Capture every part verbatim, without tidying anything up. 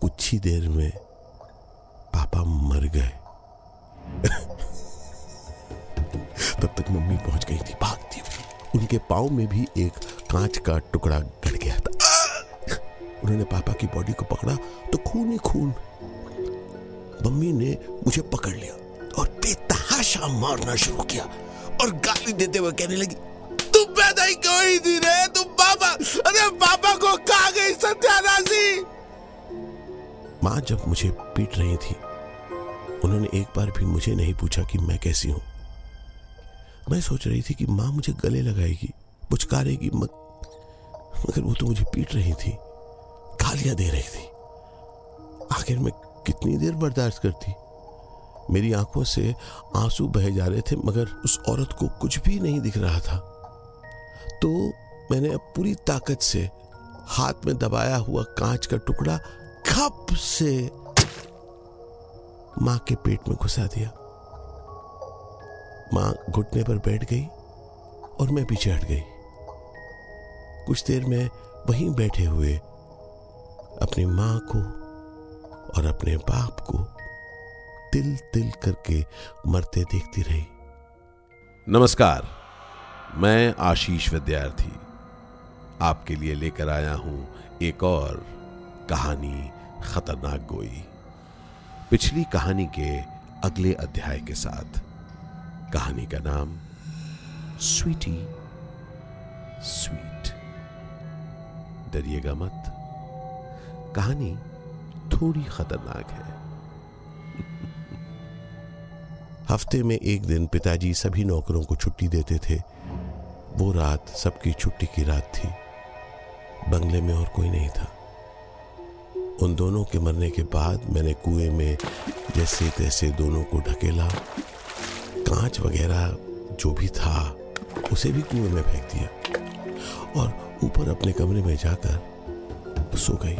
कुछ ही देर में पापा मर गए। तब तक मम्मी पहुंच गई थी भागती हुई। उनके पाँव में भी एक कांच का टुकड़ा गड़ गया था। उन्होंने पापा की बॉडी को पकड़ा तो खून ही खून। मम्मी ने मुझे पकड़ लिया और बेतहाशा मारना शुरू किया और गाली देते हुए कहने लगी, तू पैदा ही क्यों नहीं थी रे, तू पापा, अरे पापा को खा गई सत्यानाशी। माँ जब मुझे पीट रही थी उन्होंने एक बार भी मुझे नहीं पूछा कि मैं कैसी हूं। मैं सोच रही थी कि माँ मुझे गले लगाएगी, पुचकारेगी, मगर वो तो मुझे पीट रही थी, गालियां दे रही थी। आखिर मैं कितनी देर बर्दाश्त करती। मेरी आंखों से आंसू बह जा रहे थे मगर उस औरत को कुछ भी नहीं दिख रहा था। तो मैंने अब पूरी ताकत से हाथ में दबाया हुआ कांच का टुकड़ा खप से मां के पेट में घुसा दिया। मां घुटने पर बैठ गई और मैं पीछे हट गई। कुछ देर में वहीं बैठे हुए अपनी मां को और अपने बाप को तिल तिल करके मरते देखती रही। नमस्कार, मैं आशीष विद्यार्थी आपके लिए लेकर आया हूं एक और कहानी, खतरनाक गोई, पिछली कहानी के अगले अध्याय के साथ। कहानी का नाम स्वीटी, स्वीट। डरिएगा मत, कहानी थोड़ी खतरनाक है। हफ्ते में एक दिन पिताजी सभी नौकरों को छुट्टी देते थे। वो रात सबकी छुट्टी की रात थी। बंगले में और कोई नहीं था। उन दोनों के मरने के बाद मैंने कुएं में जैसे तैसे दोनों को ढकेला। कांच वगैरह जो भी था उसे भी कुएं में फेंक दिया और ऊपर अपने कमरे में जाकर सो गई।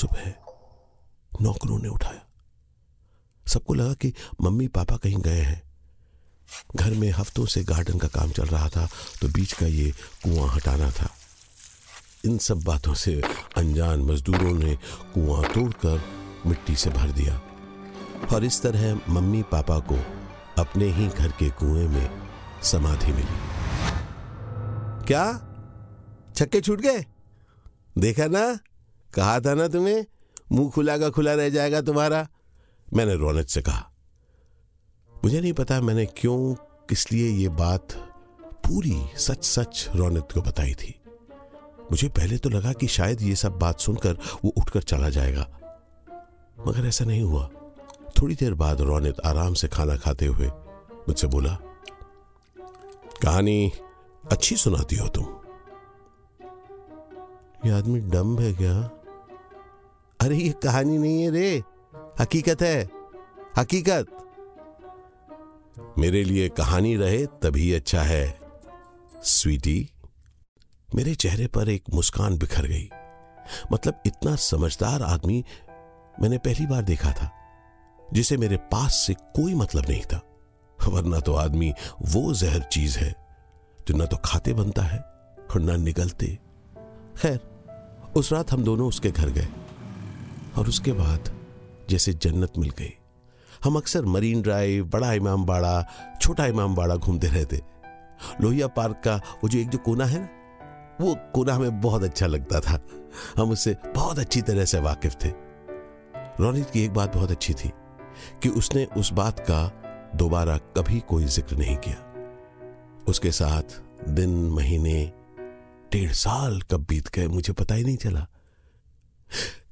सुबह नौकरों ने उठाया। सबको लगा कि मम्मी पापा कहीं गए हैं। घर में हफ्तों से गार्डन का काम चल रहा था तो बीच का ये कुआं हटाना था। इन सब बातों से अनजान मजदूरों ने कुआं तोड़कर मिट्टी से भर दिया और इस तरह मम्मी पापा को अपने ही घर के कुएं में समाधि मिली। क्या छक्के छूट गए? देखा ना, कहा था ना तुम्हें, मुंह खुला का खुला रह जाएगा तुम्हारा। मैंने रौनित से कहा। मुझे नहीं पता मैंने क्यों, किस लिए ये बात पूरी सच सच रौनित को बताई थी। मुझे पहले तो लगा कि शायद ये सब बात सुनकर वो उठकर चला जाएगा, मगर ऐसा नहीं हुआ। थोड़ी देर बाद रौनित आराम से खाना खाते हुए मुझसे बोला, कहानी अच्छी सुनाती हो तुम। ये आदमी डम्ब है क्या? अरे ये कहानी नहीं है रे, हकीकत है, हकीकत। मेरे लिए कहानी रहे तभी अच्छा है, स्वीटी। मेरे चेहरे पर एक मुस्कान बिखर गई। मतलब इतना समझदार आदमी मैंने पहली बार देखा था, जिसे मेरे पास से कोई मतलब नहीं था। वरना तो आदमी वो जहर चीज है जो ना तो खाते बनता है और ना निगलते। खैर, उस रात हम दोनों उसके घर गए और उसके बाद जैसे जन्नत मिल गई। हम अक्सर मरीन ड्राइव, बड़ा इमाम बाड़ा, छोटा इमाम बाड़ा घूमते रहते। लोहिया पार्क का वो जो एक जो कोना है ना, वो कोना हमें बहुत अच्छा लगता था। हम उससे बहुत अच्छी तरह से वाकिफ थे। रौनित की एक बात बहुत अच्छी थी कि उसने उस बात का दोबारा कभी कोई जिक्र नहीं किया। उसके साथ दिन, महीने, डेढ़ साल कब बीत गए मुझे पता ही नहीं चला।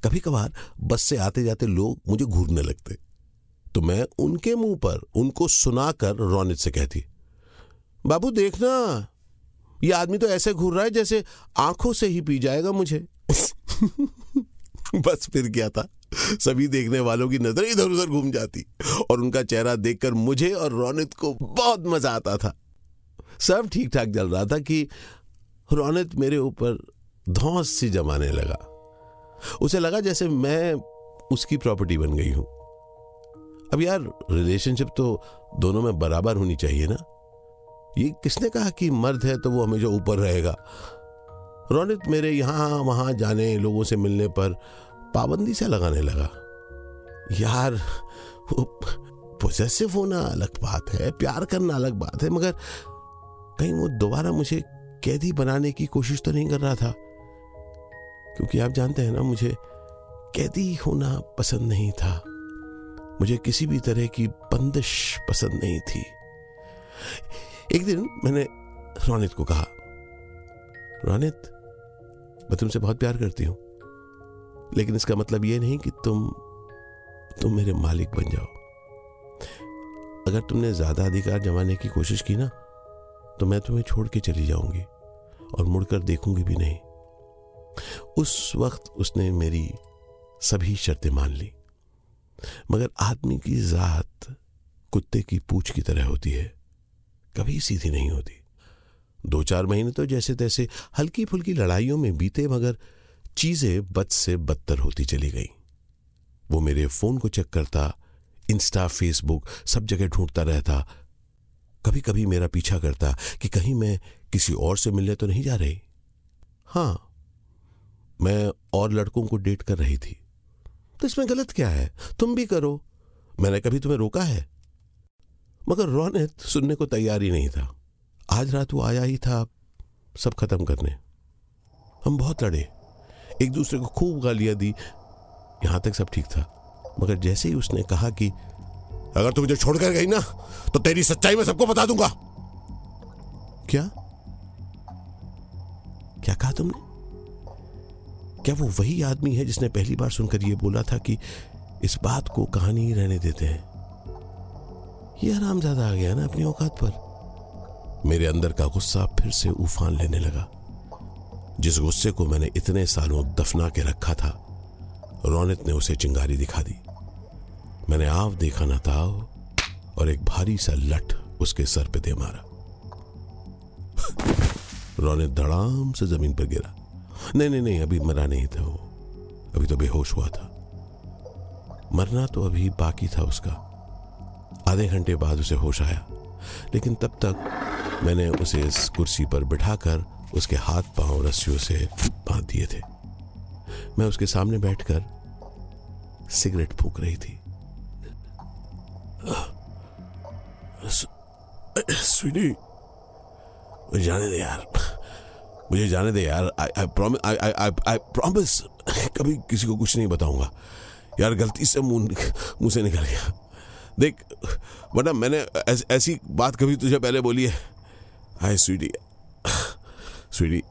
कभी कभार बस से आते जाते लोग मुझे घूरने लगते तो मैं उनके मुंह पर उनको सुनाकर रौनित से कहती, बाबू देखना, ये आदमी तो ऐसे घूर रहा है जैसे आंखों से ही पी जाएगा मुझे। बस फिर क्या था, सभी देखने वालों की नजर इधर उधर घूम जाती और उनका चेहरा देखकर मुझे और रौनित को बहुत मजा आता था। सब ठीक ठाक चल रहा था कि रौनित मेरे ऊपर धौंस सी जमाने लगा। उसे लगा जैसे मैं उसकी प्रॉपर्टी बन गई हूं। अब यार, रिलेशनशिप तो दोनों में बराबर होनी चाहिए ना। ये किसने कहा कि मर्द है तो वो हमेशा ऊपर रहेगा। रौनित मेरे यहाँ वहाँ जाने, लोगों से मिलने पर पाबंदी सा लगाने लगा। यार वो पोजेसिव होना अलग बात है, प्यार करना अलग बात है, मगर कहीं वो दोबारा मुझे कैदी बनाने की कोशिश तो नहीं कर रहा था, क्योंकि आप जानते हैं ना मुझे कैदी होना पसंद नहीं था, मुझे किसी भी तरह की बंदिश पसंद नहीं थी। एक दिन मैंने रौनित को कहा, रौनित मैं तुमसे बहुत प्यार करती हूं, लेकिन इसका मतलब यह नहीं कि तुम तुम मेरे मालिक बन जाओ। अगर तुमने ज्यादा अधिकार जमाने की कोशिश की ना तो मैं तुम्हें छोड़ के चली जाऊंगी और मुड़कर देखूंगी भी नहीं। उस वक्त उसने मेरी सभी शर्तें मान ली, मगर आदमी की जात कुत्ते की पूंछ की तरह होती है, कभी सीधी नहीं होती। दो चार महीने तो जैसे तैसे हल्की फुल्की लड़ाइयों में बीते, मगर चीजें बद से बदतर होती चली गई। वो मेरे फोन को चेक करता, इंस्टा फेसबुक सब जगह ढूंढता रहता, कभी कभी मेरा पीछा करता कि कहीं मैं किसी और से मिलने तो नहीं जा रही। हाँ, मैं और लड़कों को डेट कर रही थी, तो इसमें गलत क्या है, तुम भी करो, मैंने कभी तुम्हें रोका है। मगर रौनित सुनने को तैयार ही नहीं था। आज रात वो आया ही था सब खत्म करने। हम बहुत लड़े, एक दूसरे को खूब गालियां दी, यहां तक सब ठीक था। मगर जैसे ही उसने कहा कि अगर तू मुझे छोड़कर गई ना तो तेरी सच्चाई मैं सबको बता दूंगा। क्या क्या कहा तुमने? क्या वो वही आदमी है जिसने पहली बार सुनकर यह बोला था कि इस बात को कहानी ही रहने देते हैं? यह हरामजादा आ गया ना अपनी औकात पर। मेरे अंदर का गुस्सा फिर से उफान लेने लगा, जिस गुस्से को मैंने इतने सालों दफना के रखा था। रौनित ने उसे चिंगारी दिखा दी। मैंने आव देखा ना ताव, और एक भारी सा लठ उसके सर पे दे मारा। रौनित धड़ाम से जमीन पर गिरा। नहीं नहीं नहीं, अभी मरा नहीं था वो, अभी तो बेहोश हुआ था। मरना तो अभी बाकी था उसका। आधे घंटे बाद उसे होश आया, लेकिन तब तक मैंने उसे इस कुर्सी पर बिठाकर उसके हाथ पांव रस्सियों से बांध दिए थे। मैं उसके सामने बैठकर सिगरेट फूंक रही थी। स्वीटी जाने दे यार, मुझे जाने दे यार। आई प्रॉमिस कभी किसी को कुछ नहीं बताऊंगा यार, गलती से मुंह मुंह से निकल गया। देख वरना मैंने ऐस, ऐसी बात कभी तुझे पहले बोली है? Hi sweetie, sweetie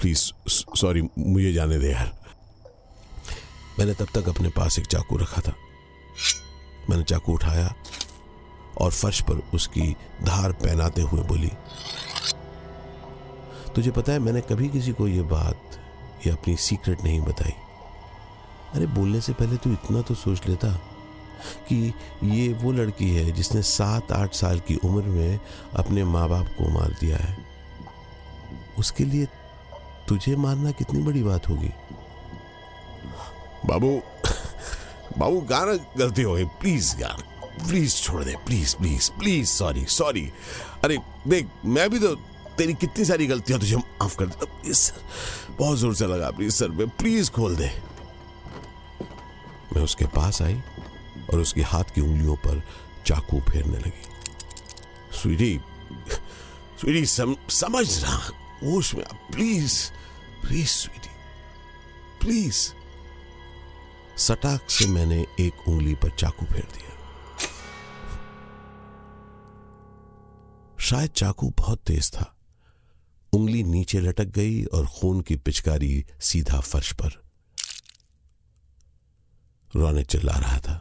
please sorry, मुझे जाने दे यार। मैंने तब तक अपने पास एक चाकू रखा था। मैंने चाकू उठाया और फर्श पर उसकी धार पहनाते हुए बोली, तुझे पता है मैंने कभी किसी को यह बात या अपनी सीक्रेट नहीं बताई। अरे बोलने से पहले तू इतना तो सोच लेता कि ये वो लड़की है जिसने सात आठ साल की उम्र में अपने माँ बाप को मार दिया है। उसके लिए तुझे मारना कितनी बड़ी बात होगी। बाबू बाबू गाना गलती हो गई, प्लीज यार, प्लीज छोड़ दे, please please please, sorry sorry. अरे देख मैं भी तो तेरी कितनी सारी गलतियां तुझे माफ कर दे। प्लीज सर, बहुत जोर से लगा प्लीज सर पे, प्लीज खोल दे। मैं उसके पास आई और उसके हाथ की उंगलियों पर चाकू फेरने लगी। स्वीटी स्वीटी सम, समझ रहा होश में, प्लीज प्लीज स्वीटी प्लीज। सटाक से मैंने एक उंगली पर चाकू फेर दिया। शायद चाकू बहुत तेज था। उंगली नीचे लटक गई और खून की पिचकारी सीधा फर्श पर। रौनित चिल्ला रहा था।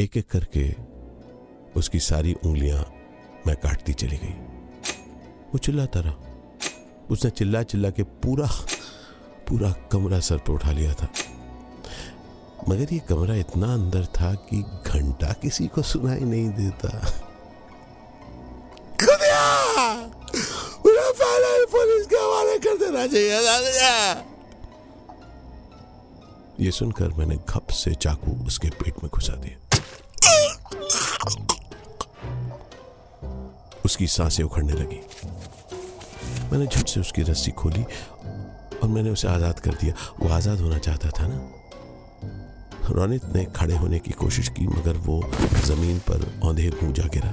एक एक करके उसकी सारी उंगलियां मैं काटती चली गई। वो चिल्लाता रहा। उसने चिल्ला चिल्ला के पूरा पूरा कमरा सर पर उठा लिया था, मगर ये कमरा इतना अंदर था कि घंटा किसी को सुनाई नहीं देता। मुझे पहले ही पुलिस के हवाले कर देना चाहिए। ये सुनकर मैंने घप से चाकू उसके पेट में घुसा दिया। उसकी सांसें उखड़ने लगी। मैंने झट से उसकी रस्सी खोली और मैंने उसे आज़ाद कर दिया। वो आज़ाद होना चाहता था ना। रौनित ने खड़े होने की कोशिश की मगर वो ज़मीन पर औंधे मुँह जा गिरा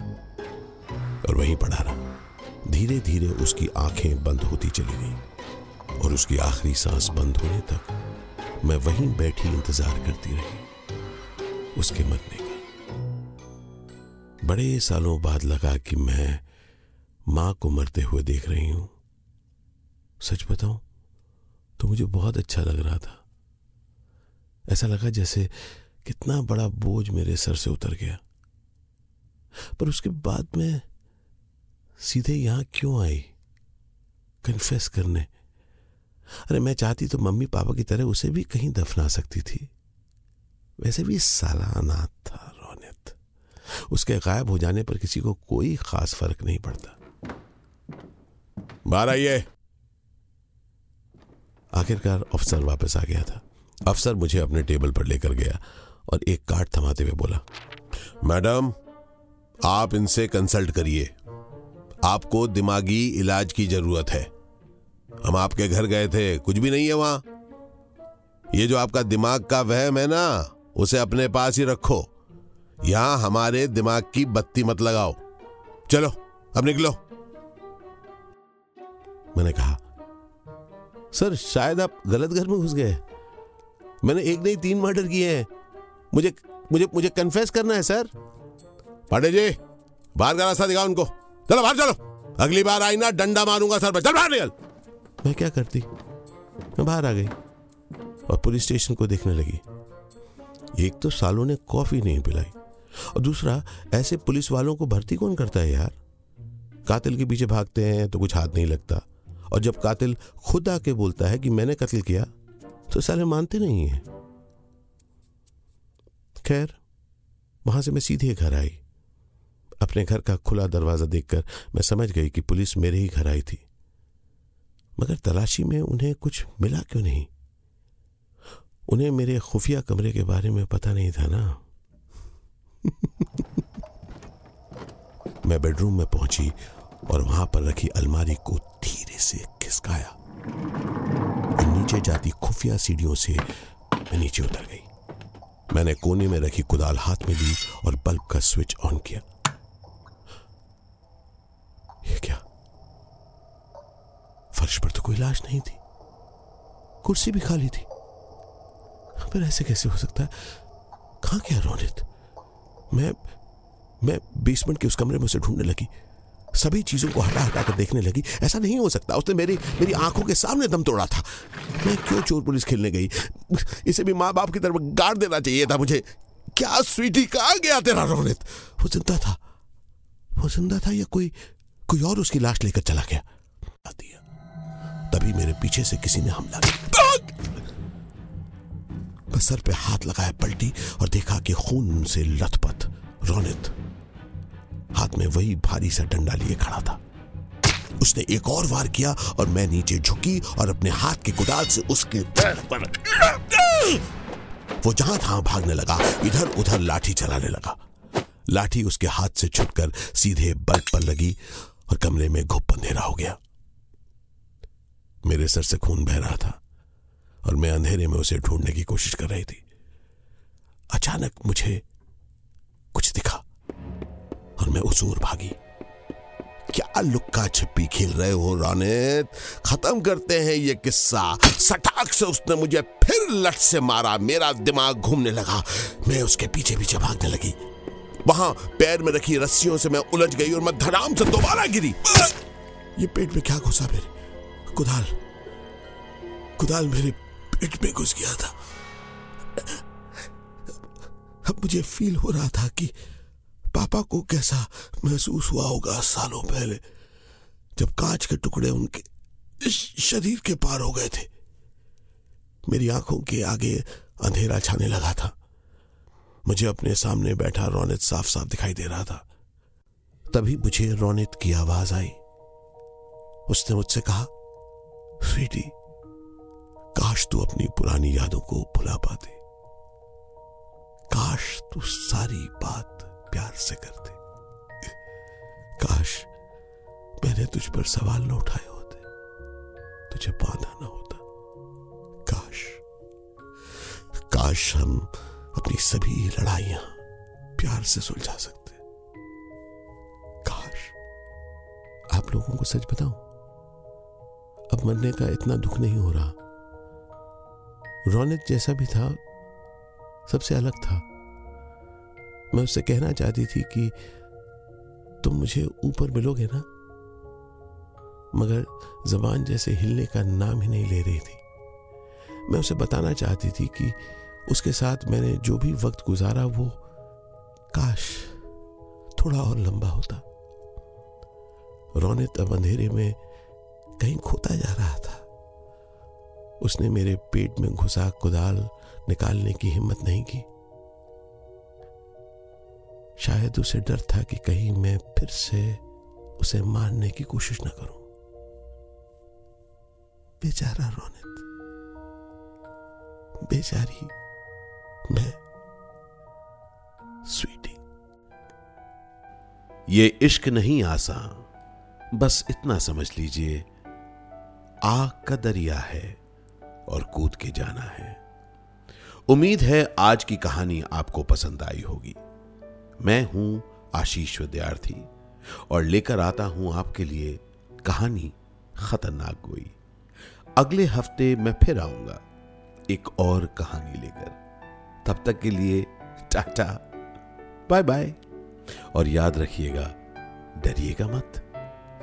और वहीं पड़ा रहा। धीरे धीरे उसकी आंखें बंद होती चली गईं और उसकी आखिरी सांस बंद होने तक मैं वहीं बैठी इंतज़ार करती रही उसके मरने का। बड़े सालों बाद लगा कि मैं माँ को मरते हुए देख रही हूँ। सच बताऊँ तो मुझे बहुत अच्छा लग रहा था। ऐसा लगा जैसे कितना बड़ा बोझ मेरे सर से उतर गया। पर उसके बाद मैं सीधे यहाँ क्यों आई कन्फेस करने? अरे मैं चाहती तो मम्मी पापा की तरह उसे भी कहीं दफना सकती थी। वैसे भी साला अनाथ था रौनित। उसके गायब हो जाने पर किसी को कोई खास फर्क नहीं पड़ता। बाहर आइए। आखिरकार अफसर वापस आ गया था। अफसर मुझे अपने टेबल पर लेकर गया और एक कार्ड थमाते हुए बोला, मैडम आप इनसे कंसल्ट करिए, आपको दिमागी इलाज की जरूरत है। हम आपके घर गए थे, कुछ भी नहीं है वहां। ये जो आपका दिमाग का वहम है ना, उसे अपने पास ही रखो। यहां हमारे दिमाग की बत्ती मत लगाओ। चलो अब निकलो। मैंने कहा, सर शायद आप गलत घर में घुस गए। मैंने एक नहीं तीन मर्डर किए हैं। मुझे मुझे मुझे कन्फेस करना है सर। पांडे जी बाहर का रास्ता दिखाओ उनको। चलो बाहर चलो। अगली बार आई ना डंडा मारूंगा सर पर। चल बाहर निकल। मैं क्या करती, मैं बाहर आ गई और पुलिस स्टेशन को देखने लगी। एक तो सालों ने कॉफी नहीं पिलाई और दूसरा ऐसे पुलिस वालों को भर्ती कौन करता है यार। कातिल के पीछे भागते हैं तो कुछ हाथ नहीं लगता और जब कातिल खुद आके बोलता है कि मैंने कत्ल किया तो साले मानते नहीं हैं। खैर वहां से मैं सीधे घर आई। अपने घर का खुला दरवाजा देखकर मैं समझ गई कि पुलिस मेरे ही घर आई थी। मगर तलाशी में उन्हें कुछ मिला क्यों नहीं? उन्हें मेरे खुफिया कमरे के बारे में पता नहीं था ना। मैं बेडरूम में पहुंची और वहां पर रखी अलमारी को धीरे से खिसकाया और नीचे जाती खुफिया सीढ़ियों से मैं नीचे उतर गई। मैंने कोने में रखी कुदाल हाथ में ली और बल्ब का स्विच ऑन किया। ये क्या, फर्श पर तो कोई लाश नहीं थी, कुर्सी भी खाली थी। पर ऐसे कैसे हो सकता है? कहाँ गया रौनित? मैं मैं बेसमेंट के उस कमरे में उसे ढूंढने लगी। सभी चीजों को हटा हटा कर देखने लगी। ऐसा नहीं हो सकता, उसने मेरी मेरी आंखों के सामने दम तोड़ा था। मैं क्यों चोर पुलिस खेलने गई? इसे भी माँ बाप की तरफ गाड़ देना चाहिए था मुझे। क्या स्वीटी कहाँ गया तेरा रौनित? वो जिंदा था, वो जिंदा था या कोई कोई और उसकी लाश लेकर चला गया। तभी मेरे पीछे से किसी ने हमला किया। मैं सर पे हाथ लगाया, पलटी और देखा कि खून से लथपथ रौनित हाथ में वही भारी सा डंडा लिए खड़ा था। उसने एक और वार किया और मैं नीचे झुकी और अपने हाथ के कुदाल से उसके पैर पर। वो जहां था भागने लगा, इधर उधर लाठी चलाने लगा। लाठी उसके हाथ से छुटकर सीधे बल्ब पर लगी और कमरे में घुप अंधेरा हो गया। मेरे सर से खून बह रहा था और मैं अंधेरे में उसे ढूंढने की कोशिश कर रही थी। अचानक मुझे कुछ दिखा और मैं उस ओर भागी। क्या लुक्का छिपी खेल रहे हो रौनित? खत्म करते हैं ये किस्सा। सटाक से उसने मुझे फिर लट से मारा। मेरा दिमाग घूमने लगा। मैं उसके पीछे पीछे भागने लगी। वहां पैर में रखी रस्सियों से मैं उलझ गई और मैं धड़ाम से दोबारा गिरी। ये पेट में क्या घुसा फिर? कुदाल कुदाल मेरे पेट में घुस गया था। अब मुझे फील हो रहा था कि पापा को कैसा महसूस हुआ होगा सालों पहले, जब कांच के टुकड़े उनके शरीर के पार हो गए थे। मेरी आंखों के आगे अंधेरा छाने लगा था। मुझे अपने सामने बैठा रौनित साफ साफ दिखाई दे रहा था। तभी मुझे रौनित की आवाज आई। उसने मुझसे कहा, स्वीटी काश तू अपनी पुरानी यादों को भुला पाते, काश तू सारी बात प्यार से करते, काश मैंने तुझ पर सवाल न उठाए होते। तुझे बांधा ना होता। काश काश हम अपनी सभी लड़ाइयां प्यार से सुलझा सकते। काश। आप लोगों को सच बताऊं, अब मरने का इतना दुख नहीं हो रहा। रौनित जैसा भी था सबसे अलग था। मैं उससे कहना चाहती थी कि तुम मुझे ऊपर मिलोगे ना, मगर जबान जैसे हिलने का नाम ही नहीं ले रही थी। मैं उसे बताना चाहती थी कि उसके साथ मैंने जो भी वक्त गुजारा वो काश थोड़ा और लंबा होता। रौनित अब अंधेरे में कहीं खोता जा रहा था। उसने मेरे पेट में घुसा कुदाल निकालने की हिम्मत नहीं की। शायद उसे डर था कि कहीं मैं फिर से उसे मारने की कोशिश ना करूं। बेचारा रौनित, बेचारी मैं, स्वीटी। ये इश्क नहीं आसा, बस इतना समझ लीजिए आग का दरिया है और कूद के जाना है। उम्मीद है आज की कहानी आपको पसंद आई होगी। मैं हूं आशीष विद्यार्थी और लेकर आता हूं आपके लिए कहानी खतरनाक गोई। अगले हफ्ते मैं फिर आऊंगा एक और कहानी लेकर। तब तक के लिए टाटा, बाय बाय। और याद रखिएगा, डरिएगा मत,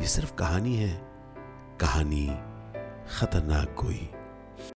ये सिर्फ कहानी है। कहानी खतरनाक गोई।